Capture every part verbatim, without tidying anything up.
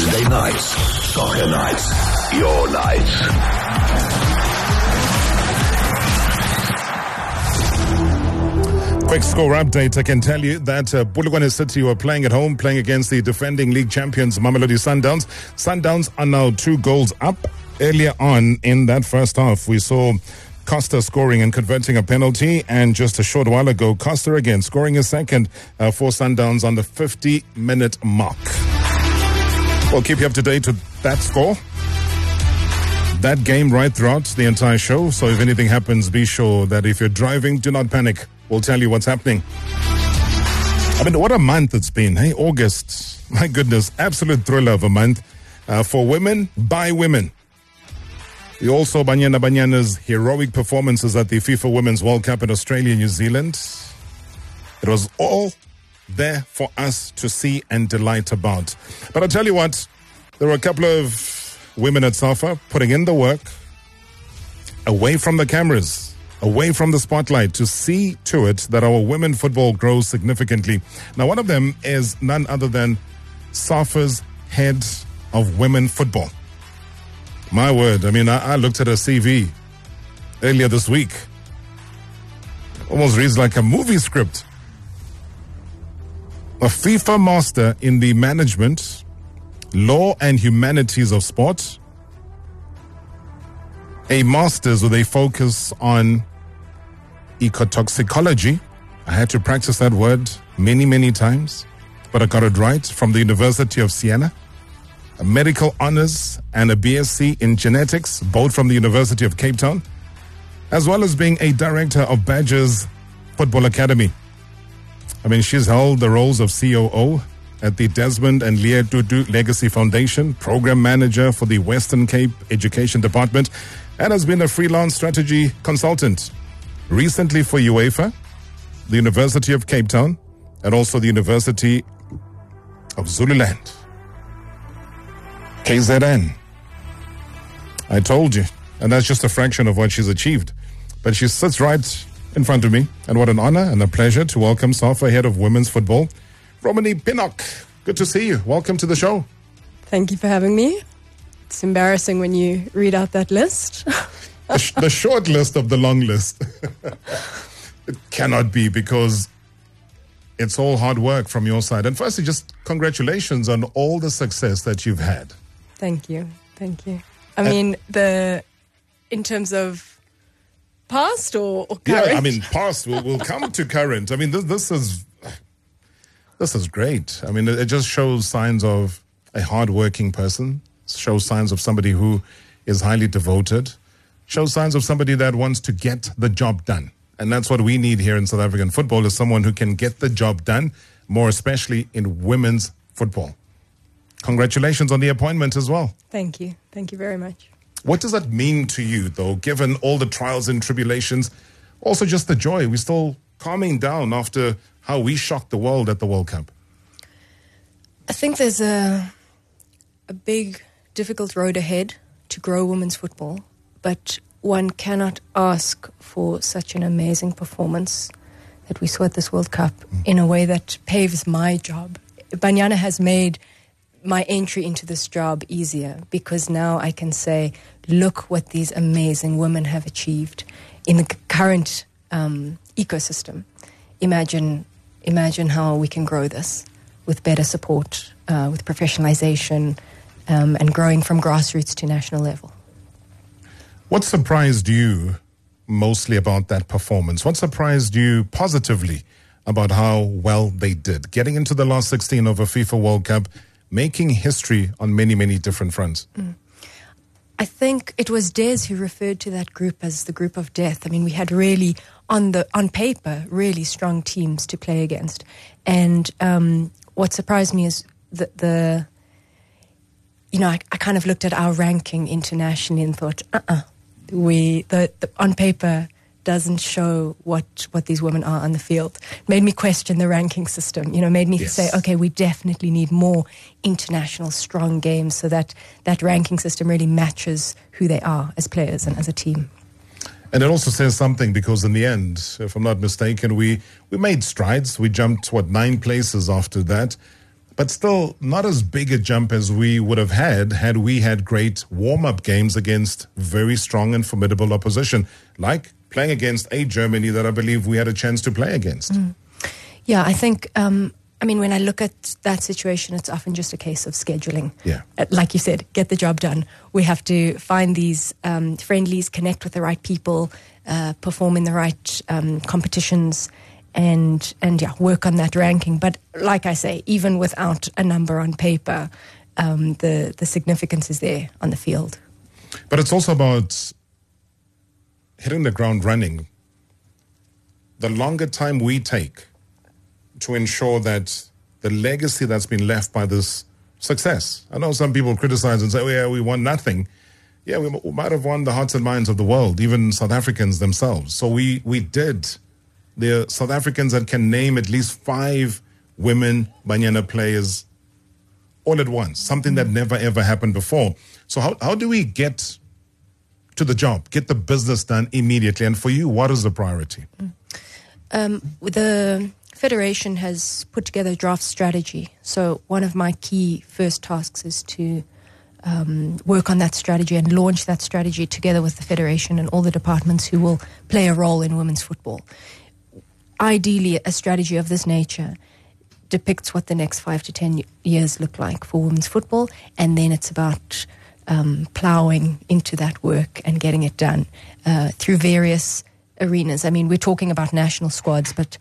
Tuesday nights, soccer nights, your nights. Quick score update. I can tell you that uh, Bulawayo City were playing at home, playing against the defending league champions Mamelodi Sundowns. Sundowns are now two goals up. Earlier on in that first half, we saw Costa scoring and converting a penalty, and just a short while ago, Costa again scoring a second uh, for Sundowns on the fifty-minute mark. We'll keep you up to date with that score, that game right throughout the entire show. So if anything happens, be sure that if you're driving, do not panic. We'll tell you what's happening. I mean, what a month it's been, hey? August. My goodness, absolute thriller of a month uh, for women by women. We also Banyana Banyana's heroic performances at the FIFA Women's World Cup in Australia, New Zealand. It was all there for us to see and delight about. But I'll tell you what, there were a couple of women at SAFA putting in the work away from the cameras, away from the spotlight, to see to it that our women football grows significantly. Now, one of them is none other than SAFA's head of women football. My word, I mean, I, I looked at her C V earlier this week. Almost reads like a movie script. A FIFA Master in the Management, Law and Humanities of Sport. A Master's with a focus on ecotoxicology. I had to practice that word many, many times, but I got it right, from the University of Siena. A medical honors and a B S c in genetics, both from the University of Cape Town, as well as being a director of Badgers Football Academy. I mean, she's held the roles of C O O at the Desmond and Leah Tutu Legacy Foundation, program manager for the Western Cape Education Department, and has been a freelance strategy consultant, recently for UEFA, the University of Cape Town, and also the University of Zululand. K Z N. I told you. And that's just a fraction of what she's achieved. But she sits right in front of me. And what an honor and a pleasure to welcome SAFA head of women's football, Romaney Pinnock. Good to see you. Welcome to the show. Thank you for having me. It's embarrassing when you read out that list. the, sh- the short list of the long list. It cannot be, because it's all hard work from your side. And firstly, just congratulations on all the success that you've had. Thank you. Thank you. I and mean, the in terms of past or, or current? Yeah, I mean, past. We'll, we'll come to current. I mean, this, this is this is great. I mean, it, it just shows signs of a hardworking person, shows signs of somebody who is highly devoted, shows signs of somebody that wants to get the job done. And that's what we need here in South African football, is someone who can get the job done, more especially in women's football. Congratulations on the appointment as well. Thank you. Thank you very much. What does that mean to you, though, given all the trials and tribulations? Also, just the joy. We're still calming down after how we shocked the world at the World Cup. I think there's a, a big, difficult road ahead to grow women's football, but one cannot ask for such an amazing performance that we saw at this World Cup mm. in a way that paves my job. Banyana has made my entry into this job easier, because now I can say, look what these amazing women have achieved in the current um, ecosystem. Imagine, imagine how we can grow this with better support, uh, with professionalization, um, and growing from grassroots to national level. What surprised you mostly about that performance? What surprised you positively about how well they did? Getting into the last sixteen of a FIFA World Cup, making history on many, many different fronts. Mm. I think it was Des who referred to that group as the group of death. I mean, we had really, on the on paper, really strong teams to play against. And um, what surprised me is that the, you know, I, I kind of looked at our ranking internationally and thought, uh-uh, we the, the on paper doesn't show what what these women are on the field. Made me question the ranking system, you know, made me yes. say, okay, we definitely need more international strong games so that that ranking system really matches who they are as players and as a team. And it also says something, because in the end, if I'm not mistaken, we, we made strides. We jumped, what, nine places after that. but still not as big a jump as we would have had had we had great warm-up games against very strong and formidable opposition, like playing against a Germany that I believe we had a chance to play against. Mm. Yeah, I think... Um I mean, when I look at that situation, it's often just a case of scheduling. Yeah. Like you said, get the job done. We have to find these um, friendlies, connect with the right people, uh, perform in the right um, competitions, and and yeah, work on that ranking. But like I say, even without a number on paper, um, the, the significance is there on the field. But it's also about hitting the ground running. The longer time we take to ensure that the legacy that's been left by this success. I know some people criticize and say, oh, yeah, we won nothing. Yeah, we might have won the hearts and minds of the world, even South Africans themselves. So we, we did. There are South Africans that can name at least five women Banyana players all at once, something that never, ever happened before. So how, how do we get to the job, get the business done immediately? And for you, what is the priority? Um, the... Federation has put together a draft strategy. So one of my key first tasks is to um, work on that strategy and launch that strategy together with the Federation and all the departments who will play a role in women's football. Ideally, a strategy of this nature depicts what the next five to ten years look like for women's football, and then it's about um, ploughing into that work and getting it done uh, through various arenas. I mean, we're talking about national squads, but...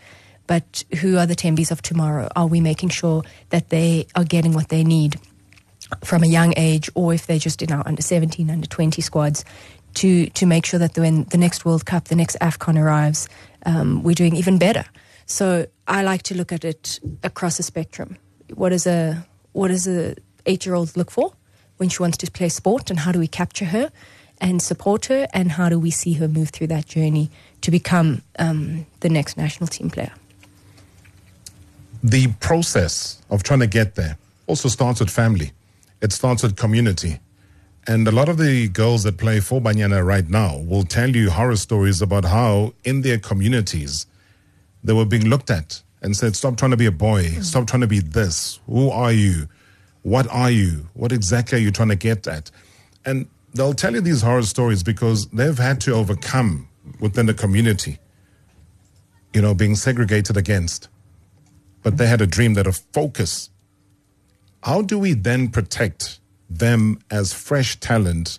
But who are the Tembis of tomorrow? Are we making sure that they are getting what they need from a young age, or if they're just in our under seventeen, under twenty squads, to, to make sure that when the next World Cup, the next AFCON arrives, um, we're doing even better? So I like to look at it across a spectrum. What does a, what does a eight-year-old look for when she wants to play sport, and how do we capture her and support her, and how do we see her move through that journey to become um, the next national team player? The process of trying to get there also starts with family. It starts with community. And a lot of the girls that play for Banyana right now will tell you horror stories about how in their communities they were being looked at and said, stop trying to be a boy. Mm. Stop trying to be this. Who are you? What are you? What exactly are you trying to get at? And they'll tell you these horror stories because they've had to overcome within the community, you know, being segregated against. But they had a dream that a focus. How do we then protect them as fresh talent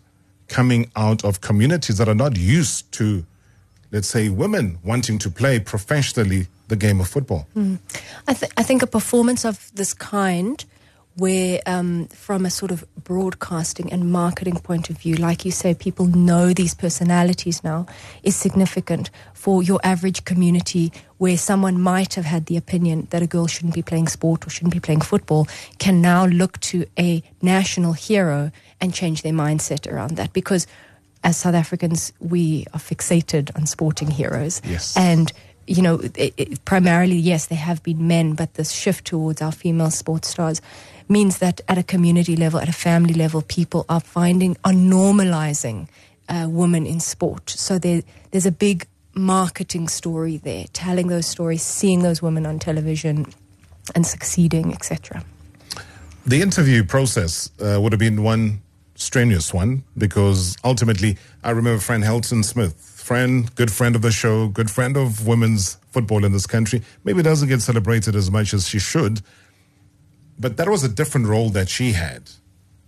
coming out of communities that are not used to, let's say, women wanting to play professionally the game of football? Mm. I, th- I think a performance of this kind where um, from a sort of broadcasting and marketing point of view, like you say, people know these personalities now, is significant for your average community where someone might have had the opinion that a girl shouldn't be playing sport or shouldn't be playing football, can now look to a national hero and change their mindset around that. Because as South Africans, we are fixated on sporting heroes. Yes. And you know, it, it, primarily, yes, there have been men, but this shift towards our female sports stars means that at a community level, at a family level, people are finding, are normalizing uh, women in sport. So there, there's a big marketing story there, telling those stories, seeing those women on television and succeeding, et cetera. The interview process uh, would have been one strenuous one because ultimately, I remember Fran Helton-Smith, Friend, good friend of the show, good friend of women's football in this country. Maybe doesn't get celebrated as much as she should. But that was a different role that she had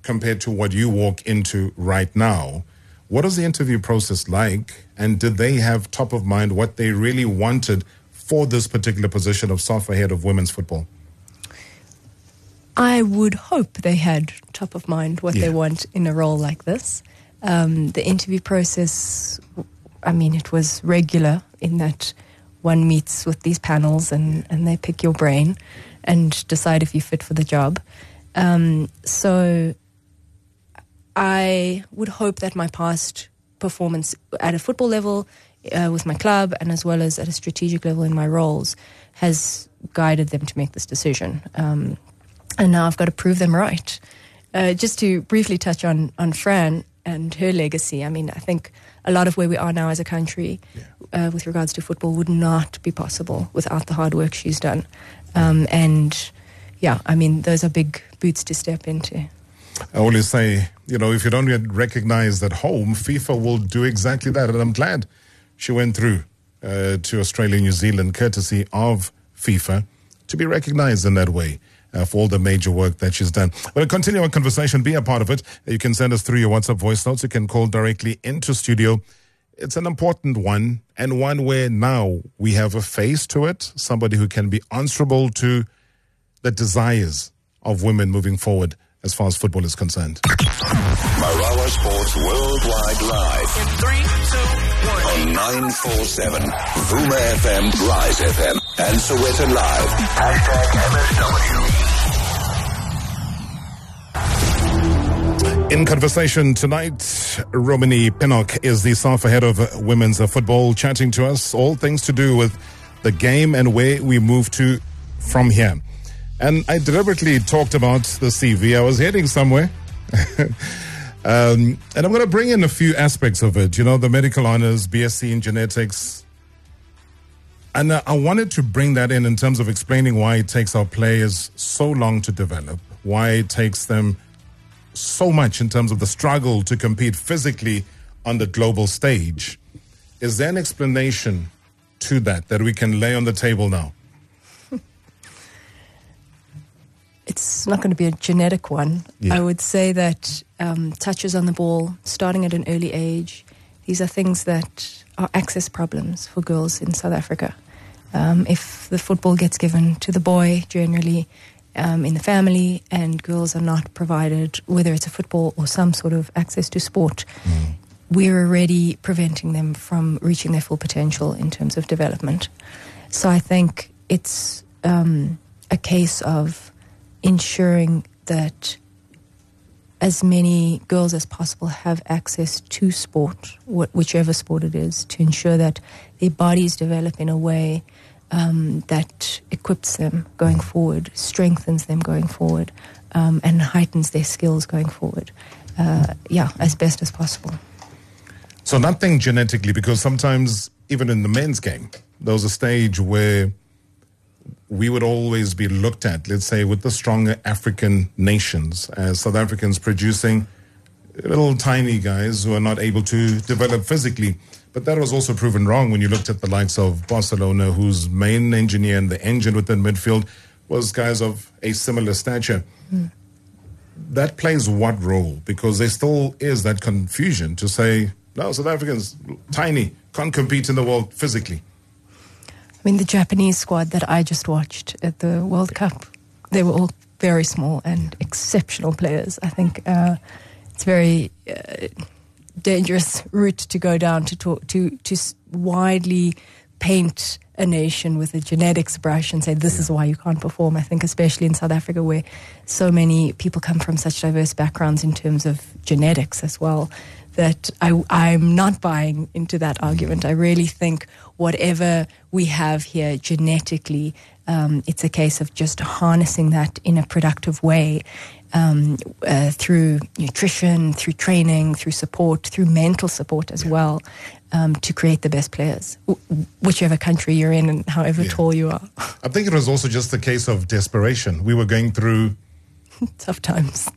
compared to what you walk into right now. What is the interview process like? And did they have top of mind what they really wanted for this particular position of SAFA head of women's football? I would hope they had top of mind what yeah. they want in a role like this. Um, the interview process... I mean, it was regular in that one meets with these panels and, and they pick your brain and decide if you fit for the job. Um, so I would hope that my past performance at a football level uh, with my club and as well as at a strategic level in my roles has guided them to make this decision. Um, and now I've got to prove them right. Uh, just to briefly touch on, on Fran and her legacy, I mean, I think... a lot of where we are now as a country yeah. uh, with regards to football would not be possible without the hard work she's done. Um, and, yeah, I mean, those are big boots to step into. I always say, you know, if you don't get recognized at home, FIFA will do exactly that. And I'm glad she went through uh, to Australia and New Zealand, courtesy of FIFA, to be recognized in that way. Uh, for all the major work that she's done. We'll continue our conversation, be a part of it. You can send us through your WhatsApp voice notes. You can call directly into studio. It's an important one, and one where now we have a face to it, somebody who can be answerable to the desires of women moving forward as far as football is concerned. Marawa Sports Worldwide Live. In three, two, one. On nine forty-seven, VUMA F M, RISE F M, and Soweta Live. Hashtag M S W. In conversation tonight, Romaney Pinnock is the SAFA head of women's football, chatting to us all things to do with the game and where we move to from here. And I deliberately talked about the C V. I was heading somewhere. um, and I'm going to bring in a few aspects of it. You know, the medical honors, B S c in genetics. And uh, I wanted to bring that in in terms of explaining why it takes our players so long to develop, why it takes them so much in terms of the struggle to compete physically on the global stage. Is there an explanation to that that we can lay on the table now? It's not going to be a genetic one. Yeah. I would say that um, touches on the ball, starting at an early age, these are things that are access problems for girls in South Africa. Um, if the football gets given to the boy generally um, in the family, and girls are not provided, whether it's a football or some sort of access to sport, mm. we're already preventing them from reaching their full potential in terms of development. So I think it's um, a case of ensuring that as many girls as possible have access to sport, wh- whichever sport it is, to ensure that their bodies develop in a way um, that equips them going forward, strengthens them going forward, um, and heightens their skills going forward, uh, yeah, as best as possible. So nothing genetically, because sometimes, even in the men's game, there was a stage where we would always be looked at, let's say, with the stronger African nations, as South Africans producing little tiny guys who are not able to develop physically. But that was also proven wrong when you looked at the likes of Barcelona, whose main engineer and the engine within midfield was guys of a similar stature. Mm. That plays what role? Because there still is that confusion to say, no, South Africans, tiny, can't compete in the world physically. I mean, the Japanese squad that I just watched at the World Cup, they were all very small and exceptional players. I think uh, it's a very uh, dangerous route to go down to, talk, to to widely paint a nation with a genetics brush and say, this is why you can't perform. I think especially in South Africa, where so many people come from such diverse backgrounds in terms of genetics as well, that I, I'm not buying into that argument. I really think whatever we have here genetically, um, it's a case of just harnessing that in a productive way um, uh, through nutrition, through training, through support, through mental support as yeah. well, um, to create the best players, w- whichever country you're in and however yeah. tall you are. I think it was also just a case of desperation. We were going through tough times.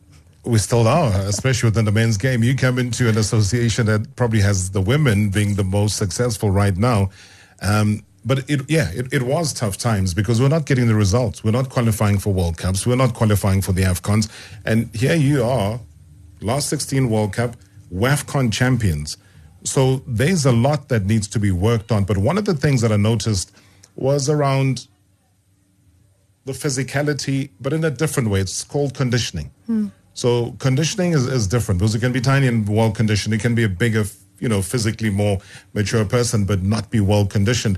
We still are, especially within the men's game. You come into an association that probably has the women being the most successful right now. Um, but, it, yeah, it, it was tough times because we're not getting the results. We're not qualifying for World Cups. We're not qualifying for the AFCONs. And here you are, last sixteen World Cup, WAFCON champions. So there's a lot that needs to be worked on. But one of the things that I noticed was around the physicality, but in a different way. It's called conditioning. Hmm. So conditioning is, is different because it can be tiny and well-conditioned. It can be a bigger, you know, physically more mature person, but not be well-conditioned.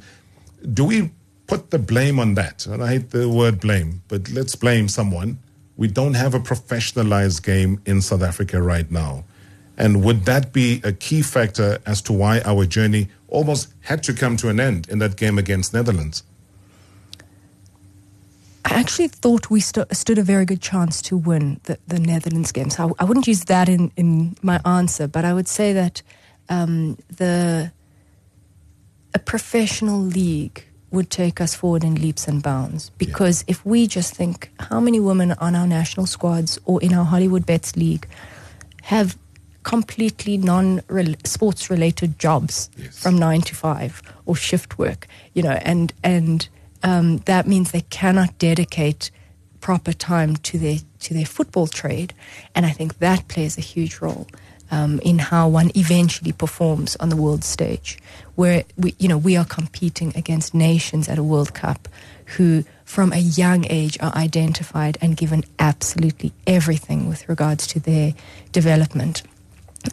Do we put the blame on that? And I hate the word blame, but let's blame someone. We don't have a professionalized game in South Africa right now. And would that be a key factor as to why our journey almost had to come to an end in that game against Netherlands? I actually thought we st- stood a very good chance to win the, the Netherlands game. So I, I wouldn't use that in, in my answer, but I would say that um, the a professional league would take us forward in leaps and bounds. Because yeah. if we just think how many women on our national squads or in our Hollywood Bets League have completely non-sports related jobs yes. from nine to five or shift work, you know, and, and um, that means they cannot dedicate proper time to their, to their football trade. And I think that plays a huge role Um, in how one eventually performs on the world stage, where we, you know, we are competing against nations at a World Cup who, from a young age, are identified and given absolutely everything with regards to their development,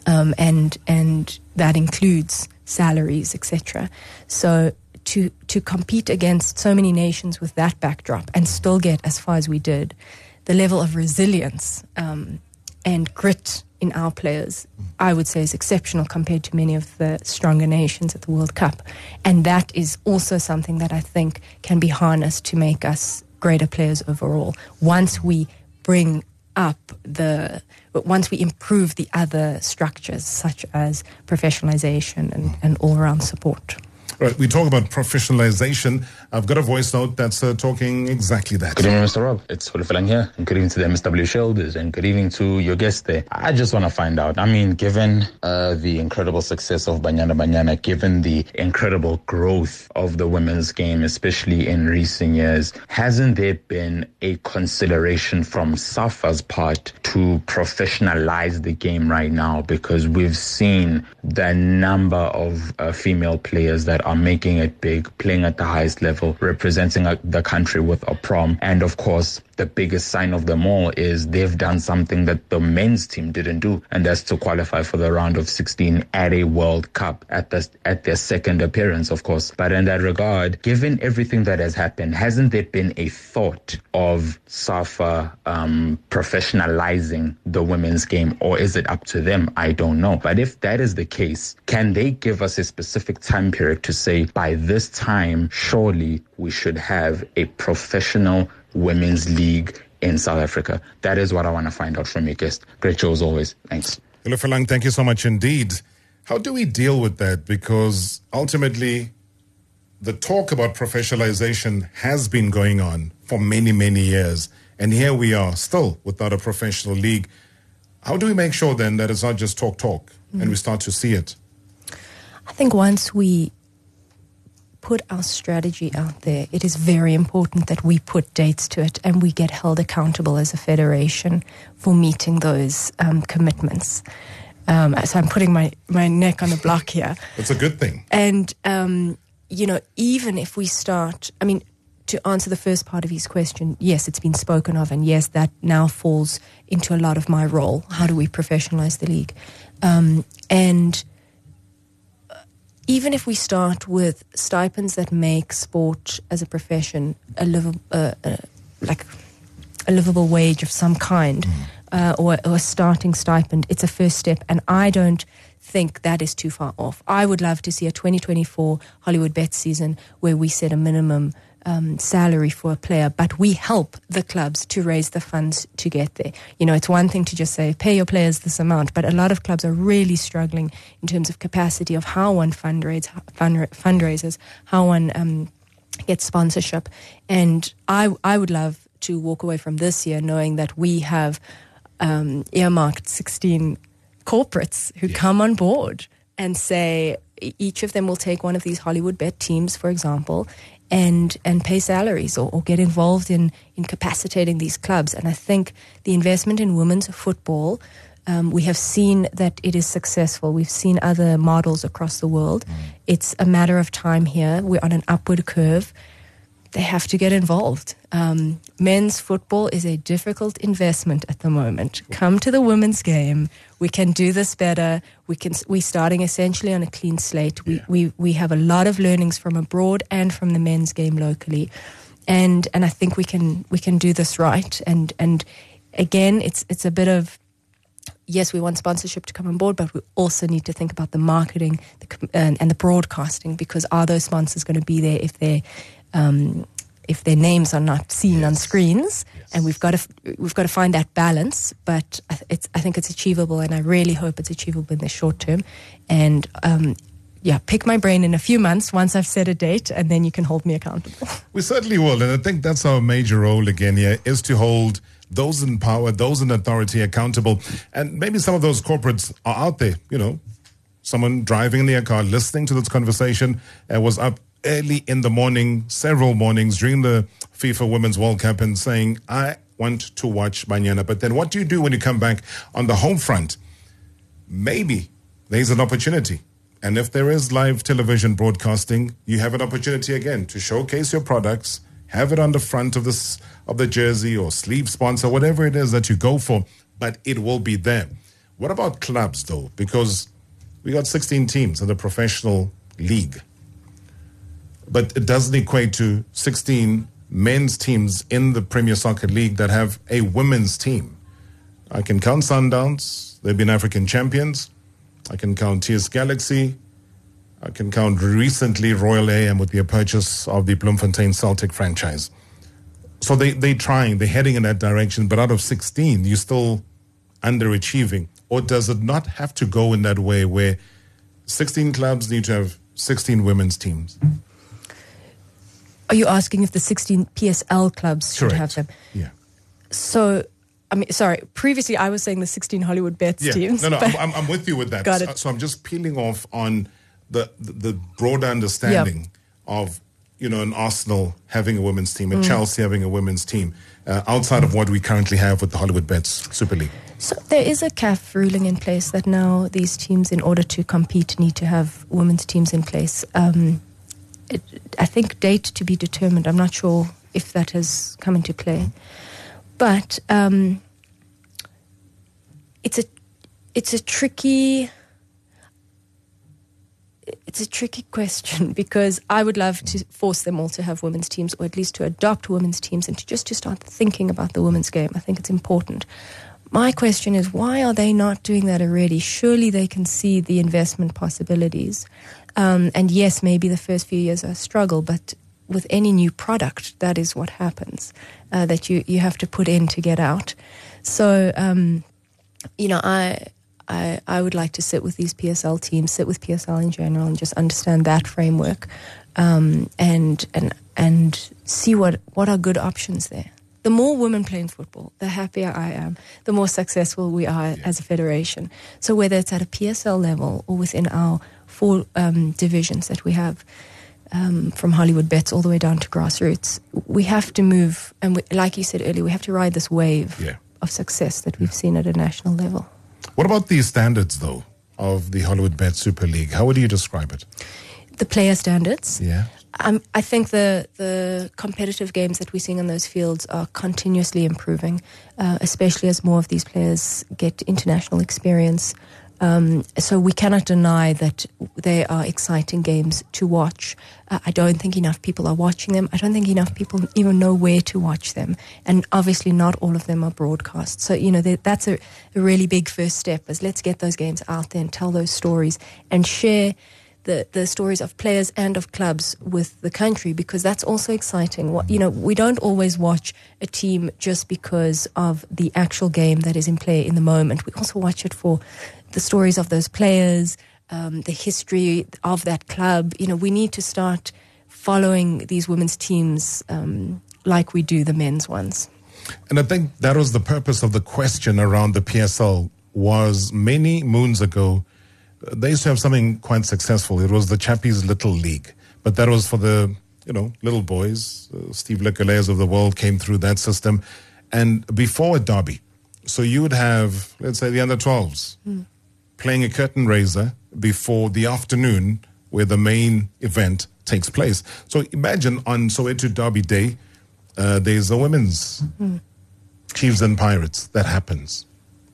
um, and and that includes salaries, et cetera. So to to compete against so many nations with that backdrop and still get as far as we did, the level of resilience um, and grit in our players, I would say, is exceptional compared to many of the stronger nations at the World Cup. And that is also something that I think can be harnessed to make us greater players overall. Once we bring up the, once we improve the other structures, such as professionalization and, and all-around support. Right, we talk about professionalization. I've got a voice note that's uh, talking exactly that. Good evening, Mister Rob. It's Hulufelang here. And good evening to the M S W shareholders and good evening to your guests there. I just want to find out, I mean, given uh, the incredible success of Banyana Banyana, given the incredible growth of the women's game, especially in recent years, hasn't there been a consideration from SAFA's part to professionalize the game right now? Because we've seen the number of uh, female players that are making it big, playing at the highest level, representing a, the country with a prom. And of course, the biggest sign of them all is they've done something that the men's team didn't do, and that's to qualify for the round of sixteen at a World Cup at the, at their second appearance, of course. But in that regard, given everything that has happened, hasn't there been a thought of SAFA um, professionalizing the women's game, or is it up to them? I don't know. But if that is the case, can they give us a specific time period to say, by this time, surely we should have a professional women's league in South Africa? That is what I want to find out from your guest. Great show as always. Thanks. Hello, Falang. Thank you so much indeed. How do we deal with that? Because ultimately, the talk about professionalization has been going on for many, many years. And here we are still without a professional league. How do we make sure then that it's not just talk, talk, mm. and we start to see it? I think once we put our strategy out there, it is very important that we put dates to it and we get held accountable as a federation for meeting those um, commitments. Um, so I'm putting my, my neck on the block here. That's a good thing. And, um, you know, even if we start, I mean, to answer the first part of his question, yes, it's been spoken of, and yes, that now falls into a lot of my role. How do we professionalize the league? Um, and... Even if we start with stipends that make sport as a profession a livable, uh, uh, like a livable wage of some kind, uh, or, or a starting stipend, it's a first step. And I don't think that is too far off. I would love to see a twenty twenty-four Hollywood Bet season where we set a minimum Um, salary for a player, but we help the clubs to raise the funds to get there. You know, it's one thing to just say, pay your players this amount, but a lot of clubs are really struggling in terms of capacity of how one fundraise, fund, fundraises, how one um, gets sponsorship. And I, I would love to walk away from this year knowing that we have um, earmarked sixteen corporates who yeah. come on board and say, each of them will take one of these Hollywood Bet teams, for example, and and pay salaries or, or get involved in, in capacitating these clubs. And I think the investment in women's football, um, we have seen that it is successful. We've seen other models across the world. It's a matter of time here. We're on an upward curve. They have to get involved. Um, men's football is a difficult investment at the moment. Come to the women's game. We can do this better. We can. We're starting essentially on a clean slate. We yeah. we we have a lot of learnings from abroad and from the men's game locally, and and I think we can we can do this right. And and again, it's it's a bit of. Yes, we want sponsorship to come on board, but we also need to think about the marketing the, and, and the broadcasting, because are those sponsors going to be there if they're, um, if their names are not seen yes. on screens? Yes. And we've got to we've got to find that balance. But it's, I think it's achievable, and I really hope it's achievable in the short term. And um, yeah, pick my brain in a few months once I've set a date, and then you can hold me accountable. We certainly will. And I think that's our major role again here, is to hold those in power, those in authority accountable. And maybe some of those corporates are out there, you know, someone driving in their car, listening to this conversation, and was up early in the morning, several mornings during the FIFA Women's World Cup, and saying, I want to watch Banyana. But then what do you do when you come back on the home front? Maybe there's an opportunity. And if there is live television broadcasting, you have an opportunity again to showcase your products, have it on the front of the, of the jersey or sleeve sponsor, whatever it is that you go for, but it will be there. What about clubs, though? Because we got sixteen teams in the professional league, but it doesn't equate to sixteen men's teams in the Premier Soccer League that have a women's team. I can count Sundowns. They've been African champions. I can count Tears Galaxy. I can count recently Royal A M with their purchase of the Bloemfontein Celtic franchise. So they, they're trying, they're heading in that direction, but out of sixteen, you're still underachieving. Or does it not have to go in that way where sixteen clubs need to have sixteen women's teams? Are you asking if the sixteen P S L clubs should Correct. have them? Yeah. So... I mean, sorry, previously I was saying the sixteen Hollywood Bets yeah. teams. No, no, I'm, I'm, I'm with you with that. Got it. So, so I'm just peeling off on the the, the broader understanding yep. of, you know, an Arsenal having a women's team, a mm. Chelsea having a women's team, uh, outside of what we currently have with the Hollywood Bets Super League. So there is a C A F ruling in place that now these teams, in order to compete, need to have women's teams in place. Um, it, I think date to be determined. I'm not sure if that has come into play. Mm. But um, it's a it's a tricky it's a tricky question, because I would love to force them all to have women's teams, or at least to adopt women's teams, and to just to start thinking about the women's game. I think it's important. My question is, why are they not doing that already? Surely they can see the investment possibilities. Um, and yes, maybe the first few years are a struggle, but with any new product, that is what happens, uh, that you, you have to put in to get out. So, um, you know, I, I I would like to sit with these P S L teams, sit with P S L in general, and just understand that framework, um, and and and see what, what are good options there. The more women playing football, the happier I am, the more successful we are yeah. as a federation. So whether it's at a P S L level or within our four um, divisions that we have, Um, from Hollywood Bets all the way down to grassroots, we have to move, and we, like you said earlier, we have to ride this wave yeah. of success that we've yeah. seen at a national level. What about the standards, though, of the Hollywood Bets Super League? How would you describe it? The player standards? Yeah. Um, I think the the competitive games that we're seeing in those fields are continuously improving, uh, especially as more of these players get international experience. Um, so we cannot deny that they are exciting games to watch. Uh, I don't think enough people are watching them. I don't think enough people even know where to watch them. And obviously not all of them are broadcast. So, you know, they, that's a, a really big first step, is let's get those games out there and tell those stories and share the, the stories of players and of clubs with the country, because that's also exciting. What, you know, we don't always watch a team just because of the actual game that is in play in the moment. We also watch it for the stories of those players, um, the history of that club. You know, we need to start following these women's teams um, like we do the men's ones. And I think that was the purpose of the question around the P S L, was many moons ago, they used to have something quite successful. It was the Chappies Little League, but that was for the, you know, little boys. Uh, Steve Lekales of the world came through that system. And before a derby, so you would have, let's say, the under twelves mm. playing a curtain raiser before the afternoon where the main event takes place. So imagine on Soweto Derby Day, uh, there's a women's mm-hmm. Chiefs and Pirates that happens.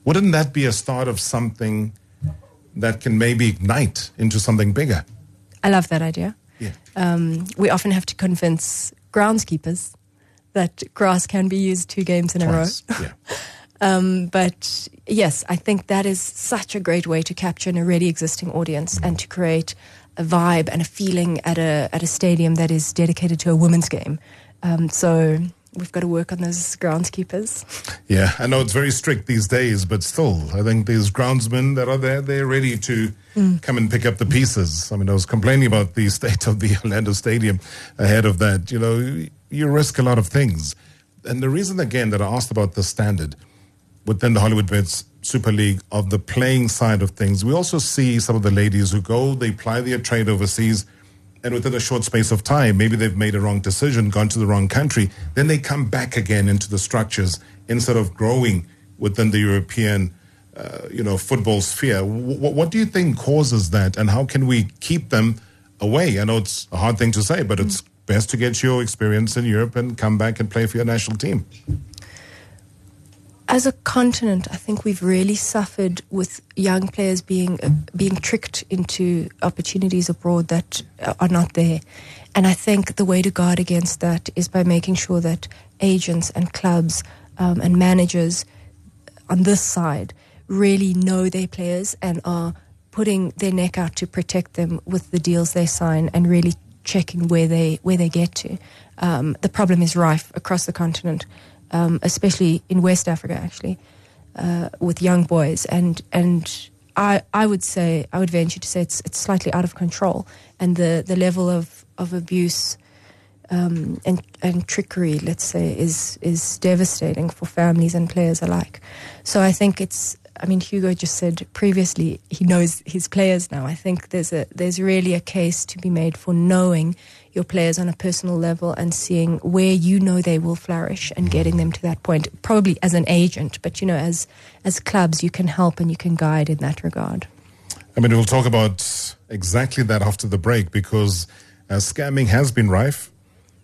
Wouldn't that be a start of something that can maybe ignite into something bigger? I love that idea. Yeah. Um, we often have to convince groundskeepers that grass can be used two games in Twice. a row. Yeah. Um, but yes, I think that is such a great way to capture an already existing audience and to create a vibe and a feeling at a at a stadium that is dedicated to a women's game. Um, so we've got to work on those groundskeepers. Yeah, I know it's very strict these days, but still, I think there's groundsmen that are there. They're ready to mm. come and pick up the pieces. I mean, I was complaining about the state of the Orlando Stadium ahead of that. You know, you risk a lot of things. And the reason, again, that I asked about the standard within the Hollywood Bets Super League of the playing side of things, we also see some of the ladies who go, they ply their trade overseas, and within a short space of time, maybe they've made a wrong decision, gone to the wrong country. Then they come back again into the structures instead of growing within the European, uh, you know, football sphere. W- what do you think causes that, and how can we keep them away? I know it's a hard thing to say, but it's best to get your experience in Europe and come back and play for your national team. As a continent, I think we've really suffered with young players being uh, being tricked into opportunities abroad that are not there. And I think the way to guard against that is by making sure that agents and clubs um, and managers on this side really know their players and are putting their neck out to protect them with the deals they sign and really checking where they where they get to. Um, the problem is rife across the continent. Um, especially in West Africa, actually, uh, with young boys. And and I I would say, I would venture to say it's it's slightly out of control. And the, the level of, of abuse um, and and trickery, let's say, is is devastating for families and players alike. So I think it's, I mean, Hugo just said previously, he knows his players now. I think there's a there's really a case to be made for knowing your players on a personal level and seeing where you know they will flourish and getting them to that point, probably as an agent, but, you know, as as clubs, you can help and you can guide in that regard. I mean, we'll talk about exactly that after the break, because uh, scamming has been rife,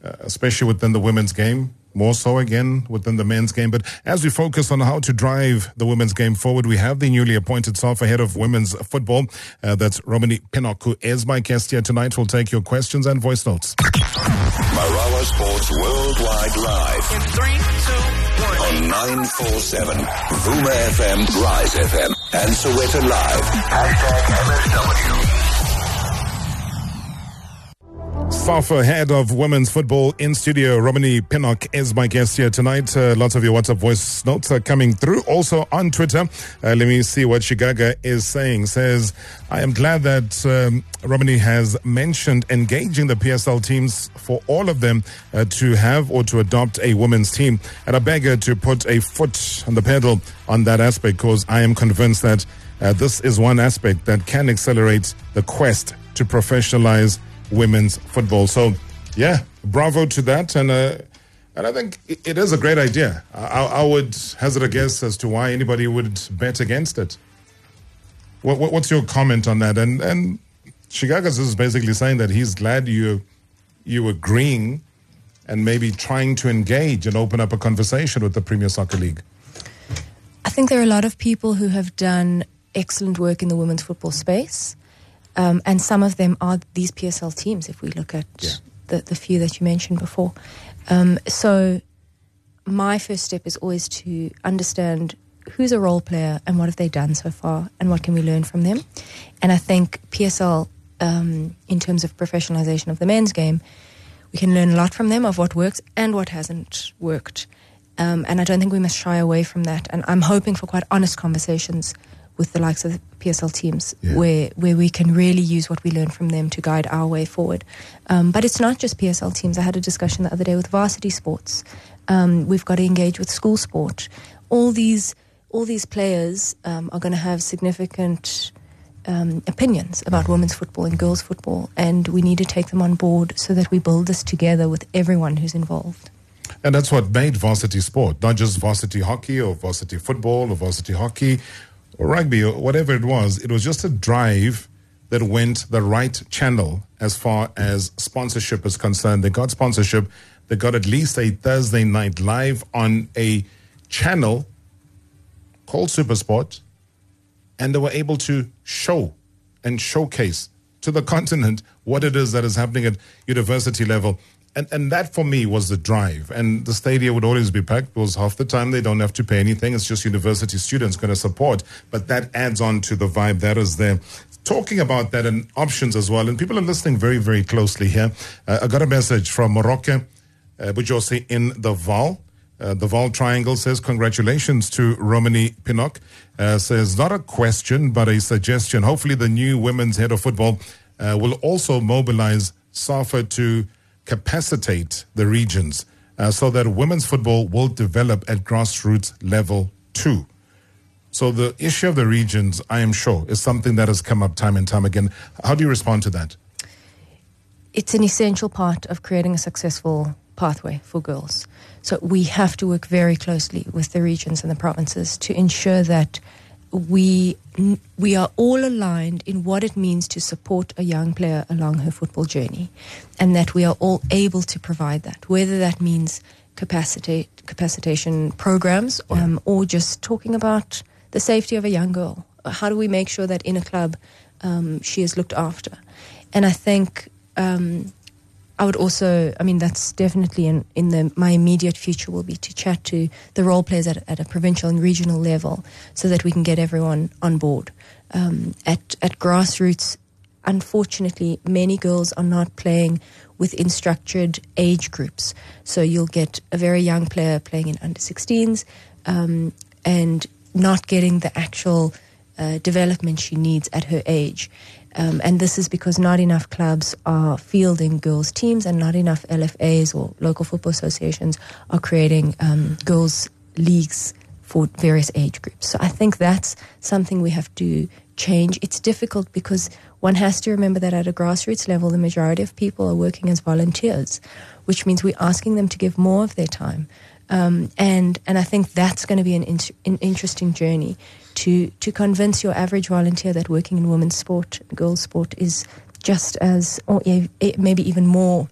uh, especially within the women's game, more so again within the men's game. But as we focus on how to drive the women's game forward, we have the newly appointed S A F A head of women's football. Uh, that's Romaney Pinnock, who is my guest here tonight. We'll take your questions and voice notes. Marawa Sports Worldwide Live. In three, two, one. On nine forty-seven, VUMA F M, RISE F M, and Soweta Live. Hashtag M S W. S A F A head of women's football in studio, Romaney Pinnock, is my guest here tonight. Uh, lots of your WhatsApp voice notes are coming through. Also on Twitter, uh, let me see what Shigaga is saying. Says, I am glad that um, Romaney has mentioned engaging the P S L teams for all of them uh, to have or to adopt a women's team. And I beg her to put a foot on the pedal on that aspect, because I am convinced that uh, this is one aspect that can accelerate the quest to professionalize women's football. So, yeah, bravo to that. And uh, and I think it, it is a great idea. I, I would hazard a guess as to why anybody would bet against it. What, what, what's your comment on that? And and Shigaga's is basically saying that he's glad you you agreeing and maybe trying to engage and open up a conversation with the Premier Soccer League. I think there are a lot of people who have done excellent work in the women's football space. Um, and some of them are these P S L teams, if we look at yeah. the, the few that you mentioned before. Um, so my first step is always to understand who's a role player and what have they done so far and what can we learn from them. And I think P S L, um, in terms of professionalization of the men's game, we can learn a lot from them of what works and what hasn't worked. Um, and I don't think we must shy away from that. And I'm hoping for quite honest conversations with the likes of the P S L teams, yeah. where where we can really use what we learn from them to guide our way forward. Um, but it's not just P S L teams. I had a discussion the other day with varsity sports. Um, we've got to engage with school sport. All these all these players um, are going to have significant um, opinions about mm-hmm. women's football and girls' football, and we need to take them on board so that we build this together with everyone who's involved. And that's what made varsity sport, not just varsity hockey or varsity football or varsity hockey, or rugby, or whatever it was. It was just a drive that went the right channel as far as sponsorship is concerned. They got sponsorship. They got at least a Thursday night live on a channel called SuperSport, and they were able to show and showcase to the continent what it is that is happening at university level. And and that, for me, was the drive. And the stadium would always be packed, because half the time they don't have to pay anything. It's just university students going to support. But that adds on to the vibe that is there. Talking about that and options as well, and people are listening very, very closely here. Uh, I got a message from Morocco. Uh, Bujosi in the Val. Uh, the Val Triangle says, congratulations to Romaney Pinnock. Uh, says, not a question, but a suggestion. Hopefully the new women's head of football uh, will also mobilize SAFA to capacitate the regions uh, so that women's football will develop at grassroots level too. So the issue of the regions, I am sure, is something that has come up time and time again. How do you respond to that? It's an essential part of creating a successful pathway for girls. So we have to work very closely with the regions and the provinces to ensure that we we are all aligned in what it means to support a young player along her football journey, and that we are all able to provide that, whether that means capacitate, capacitation programs um, yeah. or just talking about the safety of a young girl. How do we make sure that in a club um, she is looked after? And I think um, I would also, I mean, that's definitely in, in the my immediate future will be to chat to the role players at, at a provincial and regional level so that we can get everyone on board. Um, at, at grassroots, unfortunately, many girls are not playing within structured age groups. So you'll get a very young player playing in under sixteens um, and not getting the actual uh, development she needs at her age. Um, and this is because not enough clubs are fielding girls' teams and not enough L F As or local football associations are creating um, girls' leagues for various age groups. So I think that's something we have to change. It's difficult because one has to remember that at a grassroots level, the majority of people are working as volunteers, which means we're asking them to give more of their time. Um, and and I think that's going to be an, in, an interesting journey to to convince your average volunteer that working in women's sport, girls' sport, is just as, or maybe even more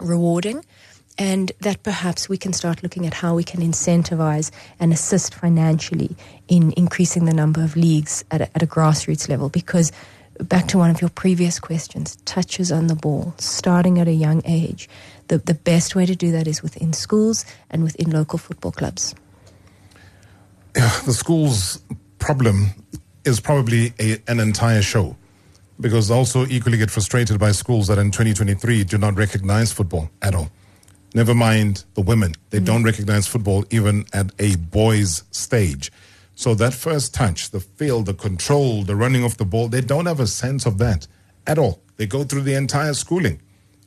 rewarding, and that perhaps we can start looking at how we can incentivize and assist financially in increasing the number of leagues at a, at a grassroots level. Because back to one of your previous questions, touches on the ball, starting at a young age. The, the best way to do that is within schools and within local football clubs. The schools problem is probably a, an entire show, because also equally get frustrated by schools that in twenty twenty-three do not recognize football at all. Never mind the women. They mm-hmm. don't recognize football even at a boys' stage. So that first touch, the field, the control, the running of the ball, they don't have a sense of that at all. They go through the entire schooling.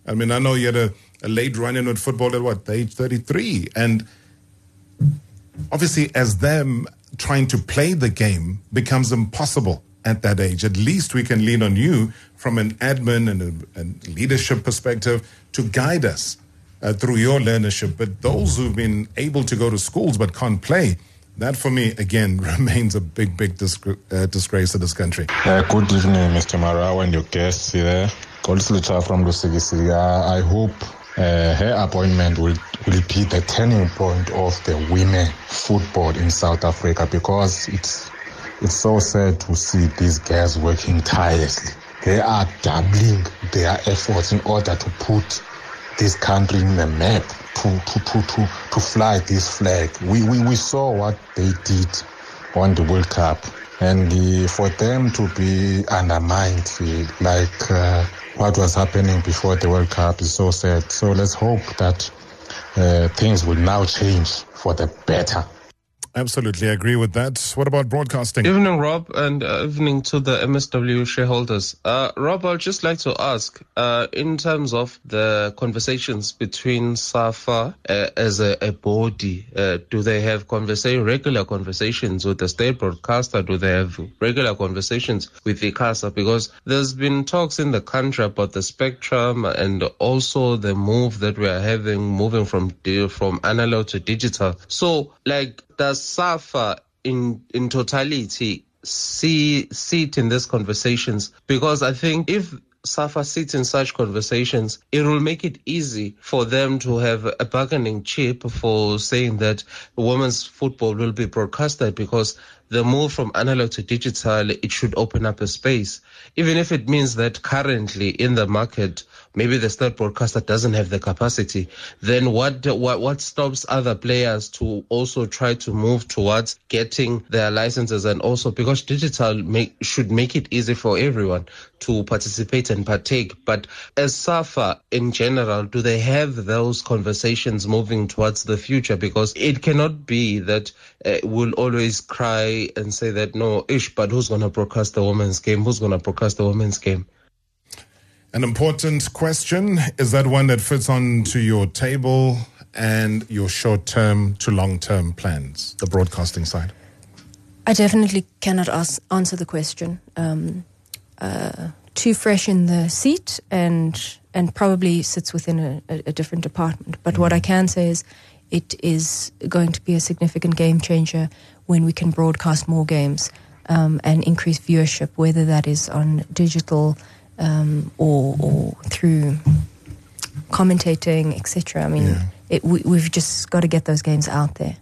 I mean, I know you had a, a late run-in with football at what, the age thirty-three. And obviously as them trying to play the game becomes impossible at that age. At least we can lean on you from an admin and a and leadership perspective to guide us uh, through your learnership. But those who've been able to go to schools but can't play, that, for me, again, remains a big, big dis- uh, disgrace to this country. Uh, good evening, Mister Marawa and your guests there. Kolislicha from Lusigi City. I hope uh, her appointment will, will be the turning point of the women football in South Africa, because it's, it's so sad to see these girls working tirelessly. They are doubling their efforts in order to put this country in the map, to to to to, to fly this flag. We, we we saw what they did on the World Cup, and the, for them to be undermined like uh, what was happening before the World Cup is so sad. So let's hope that uh, things will now change for the better. Absolutely agree with that. What about broadcasting? Evening, Rob, and uh, evening to the M S W shareholders. Uh, Rob, I'd just like to ask, uh, in terms of the conversations between SAFA uh, as a, a body, uh, do they have conversa- regular conversations with the state broadcaster? Do they have regular conversations with the ICASA? Because there's been talks in the country about the spectrum and also the move that we are having, moving from from analog to digital. So, like, does SAFA in in totality see sit in these conversations? Because I think if SAFA sits in such conversations, it will make it easy for them to have a bargaining chip for saying that women's football will be broadcasted, because the move from analog to digital, it should open up a space. Even if it means that currently in the market, maybe the star broadcaster doesn't have the capacity, then what what what stops other players to also try to move towards getting their licenses? And also because digital make, should make it easy for everyone to participate and partake. But as SAFA in general, do they have those conversations moving towards the future? Because it cannot be that uh, we'll always cry and say that, no, ish, but who's going to broadcast the women's game? Who's going to broadcast the women's game? An important question. Is that one that fits onto your table and your short-term to long-term plans, the broadcasting side? I definitely cannot ask, answer the question. Um, uh, too fresh in the seat and and probably sits within a, a different department. But mm-hmm. what I can say is it is going to be a significant game changer when we can broadcast more games um, and increase viewership, whether that is on digital Um, or, or through commentating, et cetera. I mean, yeah. it, we, we've just got to get those games out there.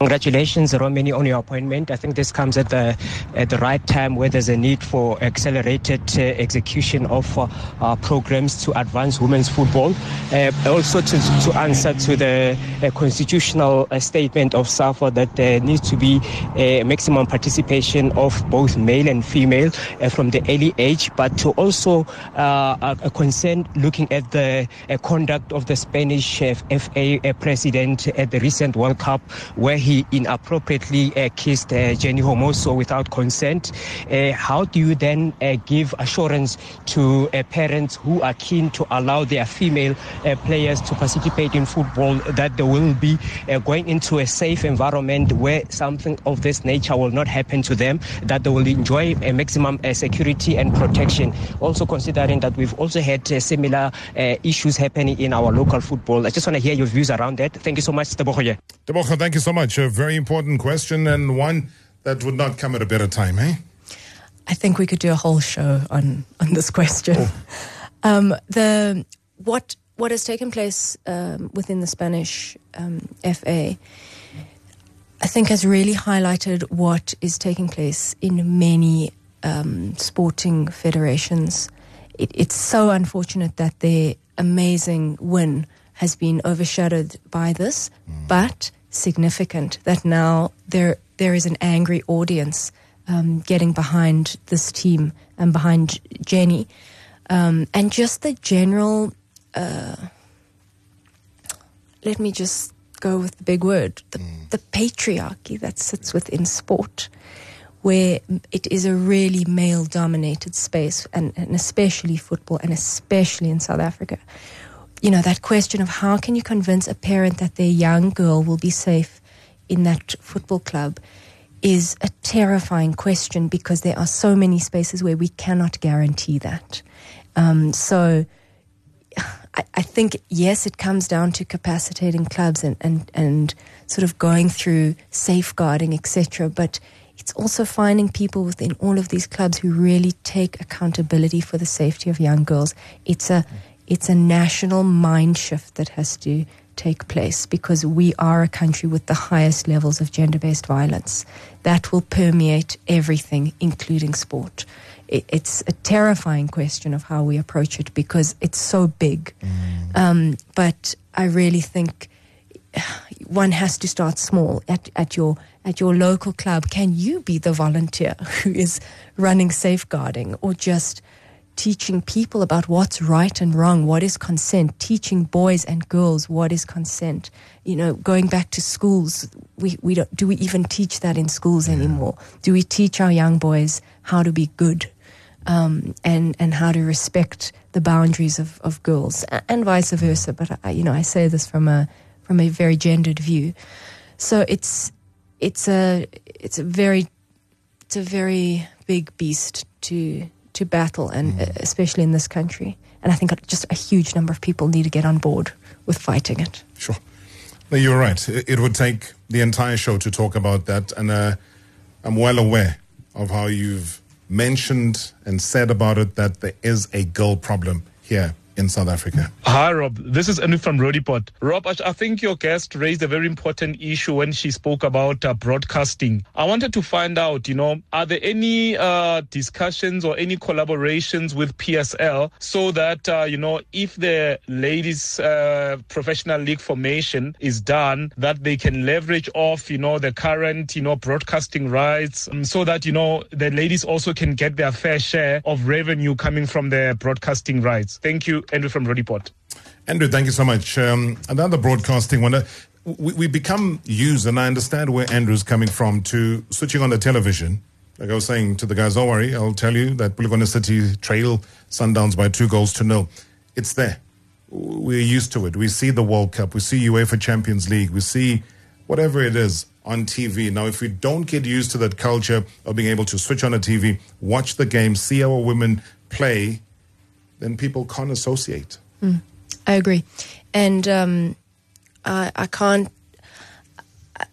Congratulations, Romaney, on your appointment. I think this comes at the at the right time where there's a need for accelerated uh, execution of uh, uh, programs to advance women's football. Uh, also to, to answer to the uh, constitutional uh, statement of SAFA that there needs to be a uh, maximum participation of both male and female uh, from the early age, but to also uh, a concern looking at the uh, conduct of the Spanish uh, F A uh, president at the recent World Cup, where he He inappropriately uh, kissed uh, Jenny Homoso without consent. Uh, how do you then uh, give assurance to uh, parents who are keen to allow their female uh, players to participate in football that they will be uh, going into a safe environment where something of this nature will not happen to them, that they will enjoy a maximum uh, security and protection? Also considering that we've also had uh, similar uh, issues happening in our local football. I just want to hear your views around that. Thank you so much, Tebogo. Tebogo, thank you so much. A very important question, and one that would not come at a better time, eh? I think we could do a whole show on, on this question. Oh. Um, the what what has taken place um, within the Spanish um, F A, I think, has really highlighted what is taking place in many um, sporting federations. It, it's so unfortunate that their amazing win has been overshadowed by this, mm. but significant that now there there is an angry audience um, getting behind this team and behind Jenny, um, and just the general. Uh, let me just go with the big word: the, mm. the patriarchy that sits within sport, where it is a really male-dominated space, and, and especially football, and especially in South Africa. You know, that question of how can you convince a parent that their young girl will be safe in that football club is a terrifying question, because there are so many spaces where we cannot guarantee that. Um, so I, I think, yes, it comes down to capacitating clubs and, and, and sort of going through safeguarding, et cetera. But it's also finding people within all of these clubs who really take accountability for the safety of young girls. It's a... It's a national mind shift that has to take place, because we are a country with the highest levels of gender-based violence. That will permeate everything, including sport. It's a terrifying question of how we approach it, because it's so big. Mm. Um, but I really think one has to start small at, at your at your local club. Can you be the volunteer who is running safeguarding, or just teaching people about what's right and wrong, what is consent, teaching boys and girls what is consent. You know, going back to schools, we, we don't, do we even teach that in schools yeah. anymore? Do we teach our young boys how to be good um, and, and how to respect the boundaries of, of girls, and vice versa? But, I, you know, I say this from a from a very gendered view. So it's it's a it's a very it's a very big beast to... to battle, and mm. especially in this country. And I think just a huge number of people need to get on board with fighting it. Sure. No, you're right. It would take the entire show to talk about that. And uh, I'm well aware of how you've mentioned and said about it, that there is a girl problem here in South Africa. Hi, Rob. This is Anu from Rodipot. Rob, I think your guest raised a very important issue when she spoke about uh, broadcasting. I wanted to find out, you know, are there any uh, discussions or any collaborations with P S L so that, uh, you know, if the ladies' uh, professional league formation is done, that they can leverage off, you know, the current, you know, broadcasting rights um, so that, you know, the ladies also can get their fair share of revenue coming from their broadcasting rights. Thank you, Andrew from Rodipot. Andrew, thank you so much. Um, another broadcasting one. We, we become used, and I understand where Andrew's coming from, to switching on the television. Like I was saying to the guys, don't worry, I'll tell you that Bulawayo City trail Sundowns by two goals to nil. It's there. We're used to it. We see the World Cup. We see UEFA Champions League. We see whatever it is on T V. Now, if we don't get used to that culture of being able to switch on a T V, watch the game, see our women play, then people can't associate. Mm, I agree. And um, I, I can't,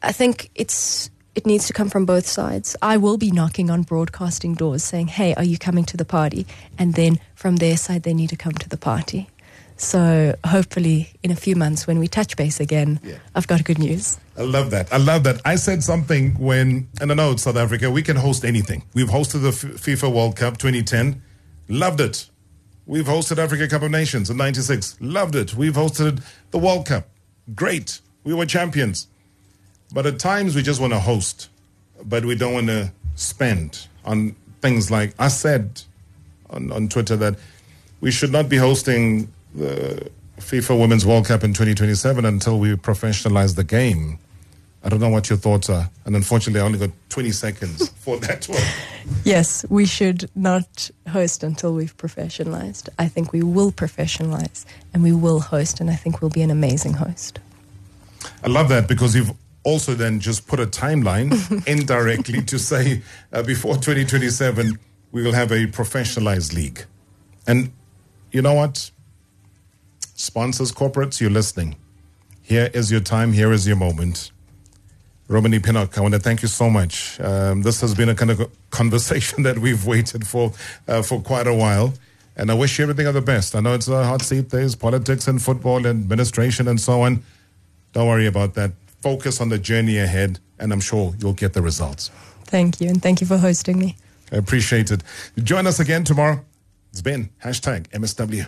I think it's, it needs to come from both sides. I will be knocking on broadcasting doors saying, hey, are you coming to the party? And then from their side, they need to come to the party. So hopefully in a few months when we touch base again, yeah. I've got good news. I love that. I love that. I said something when, and I know it's South Africa, we can host anything. We've hosted the F- FIFA World Cup twenty ten. Loved it. We've hosted Africa Cup of Nations in ninety-six. Loved it. We've hosted the World Cup. Great. We were champions. But at times we just want to host, but we don't want to spend on things like I said on, on Twitter that we should not be hosting the FIFA Women's World Cup in twenty twenty-seven until we professionalize the game. I don't know what your thoughts are. And unfortunately, I only got twenty seconds for that one. Yes, we should not host until we've professionalized. I think we will professionalize and we will host. And I think we'll be an amazing host. I love that because you've also then just put a timeline indirectly to say uh, before twenty twenty-seven, we will have a professionalized league. And you know what? Sponsors, corporates, you're listening. Here is your time. Here is your moment. Romaney Pinnock, I want to thank you so much. Um, this has been a kind of conversation that we've waited for uh, for quite a while. And I wish you everything of the best. I know it's a hot seat. There's politics and football and administration and so on. Don't worry about that. Focus on the journey ahead, and I'm sure you'll get the results. Thank you, and thank you for hosting me. I appreciate it. Join us again tomorrow. It's been hashtag M S W.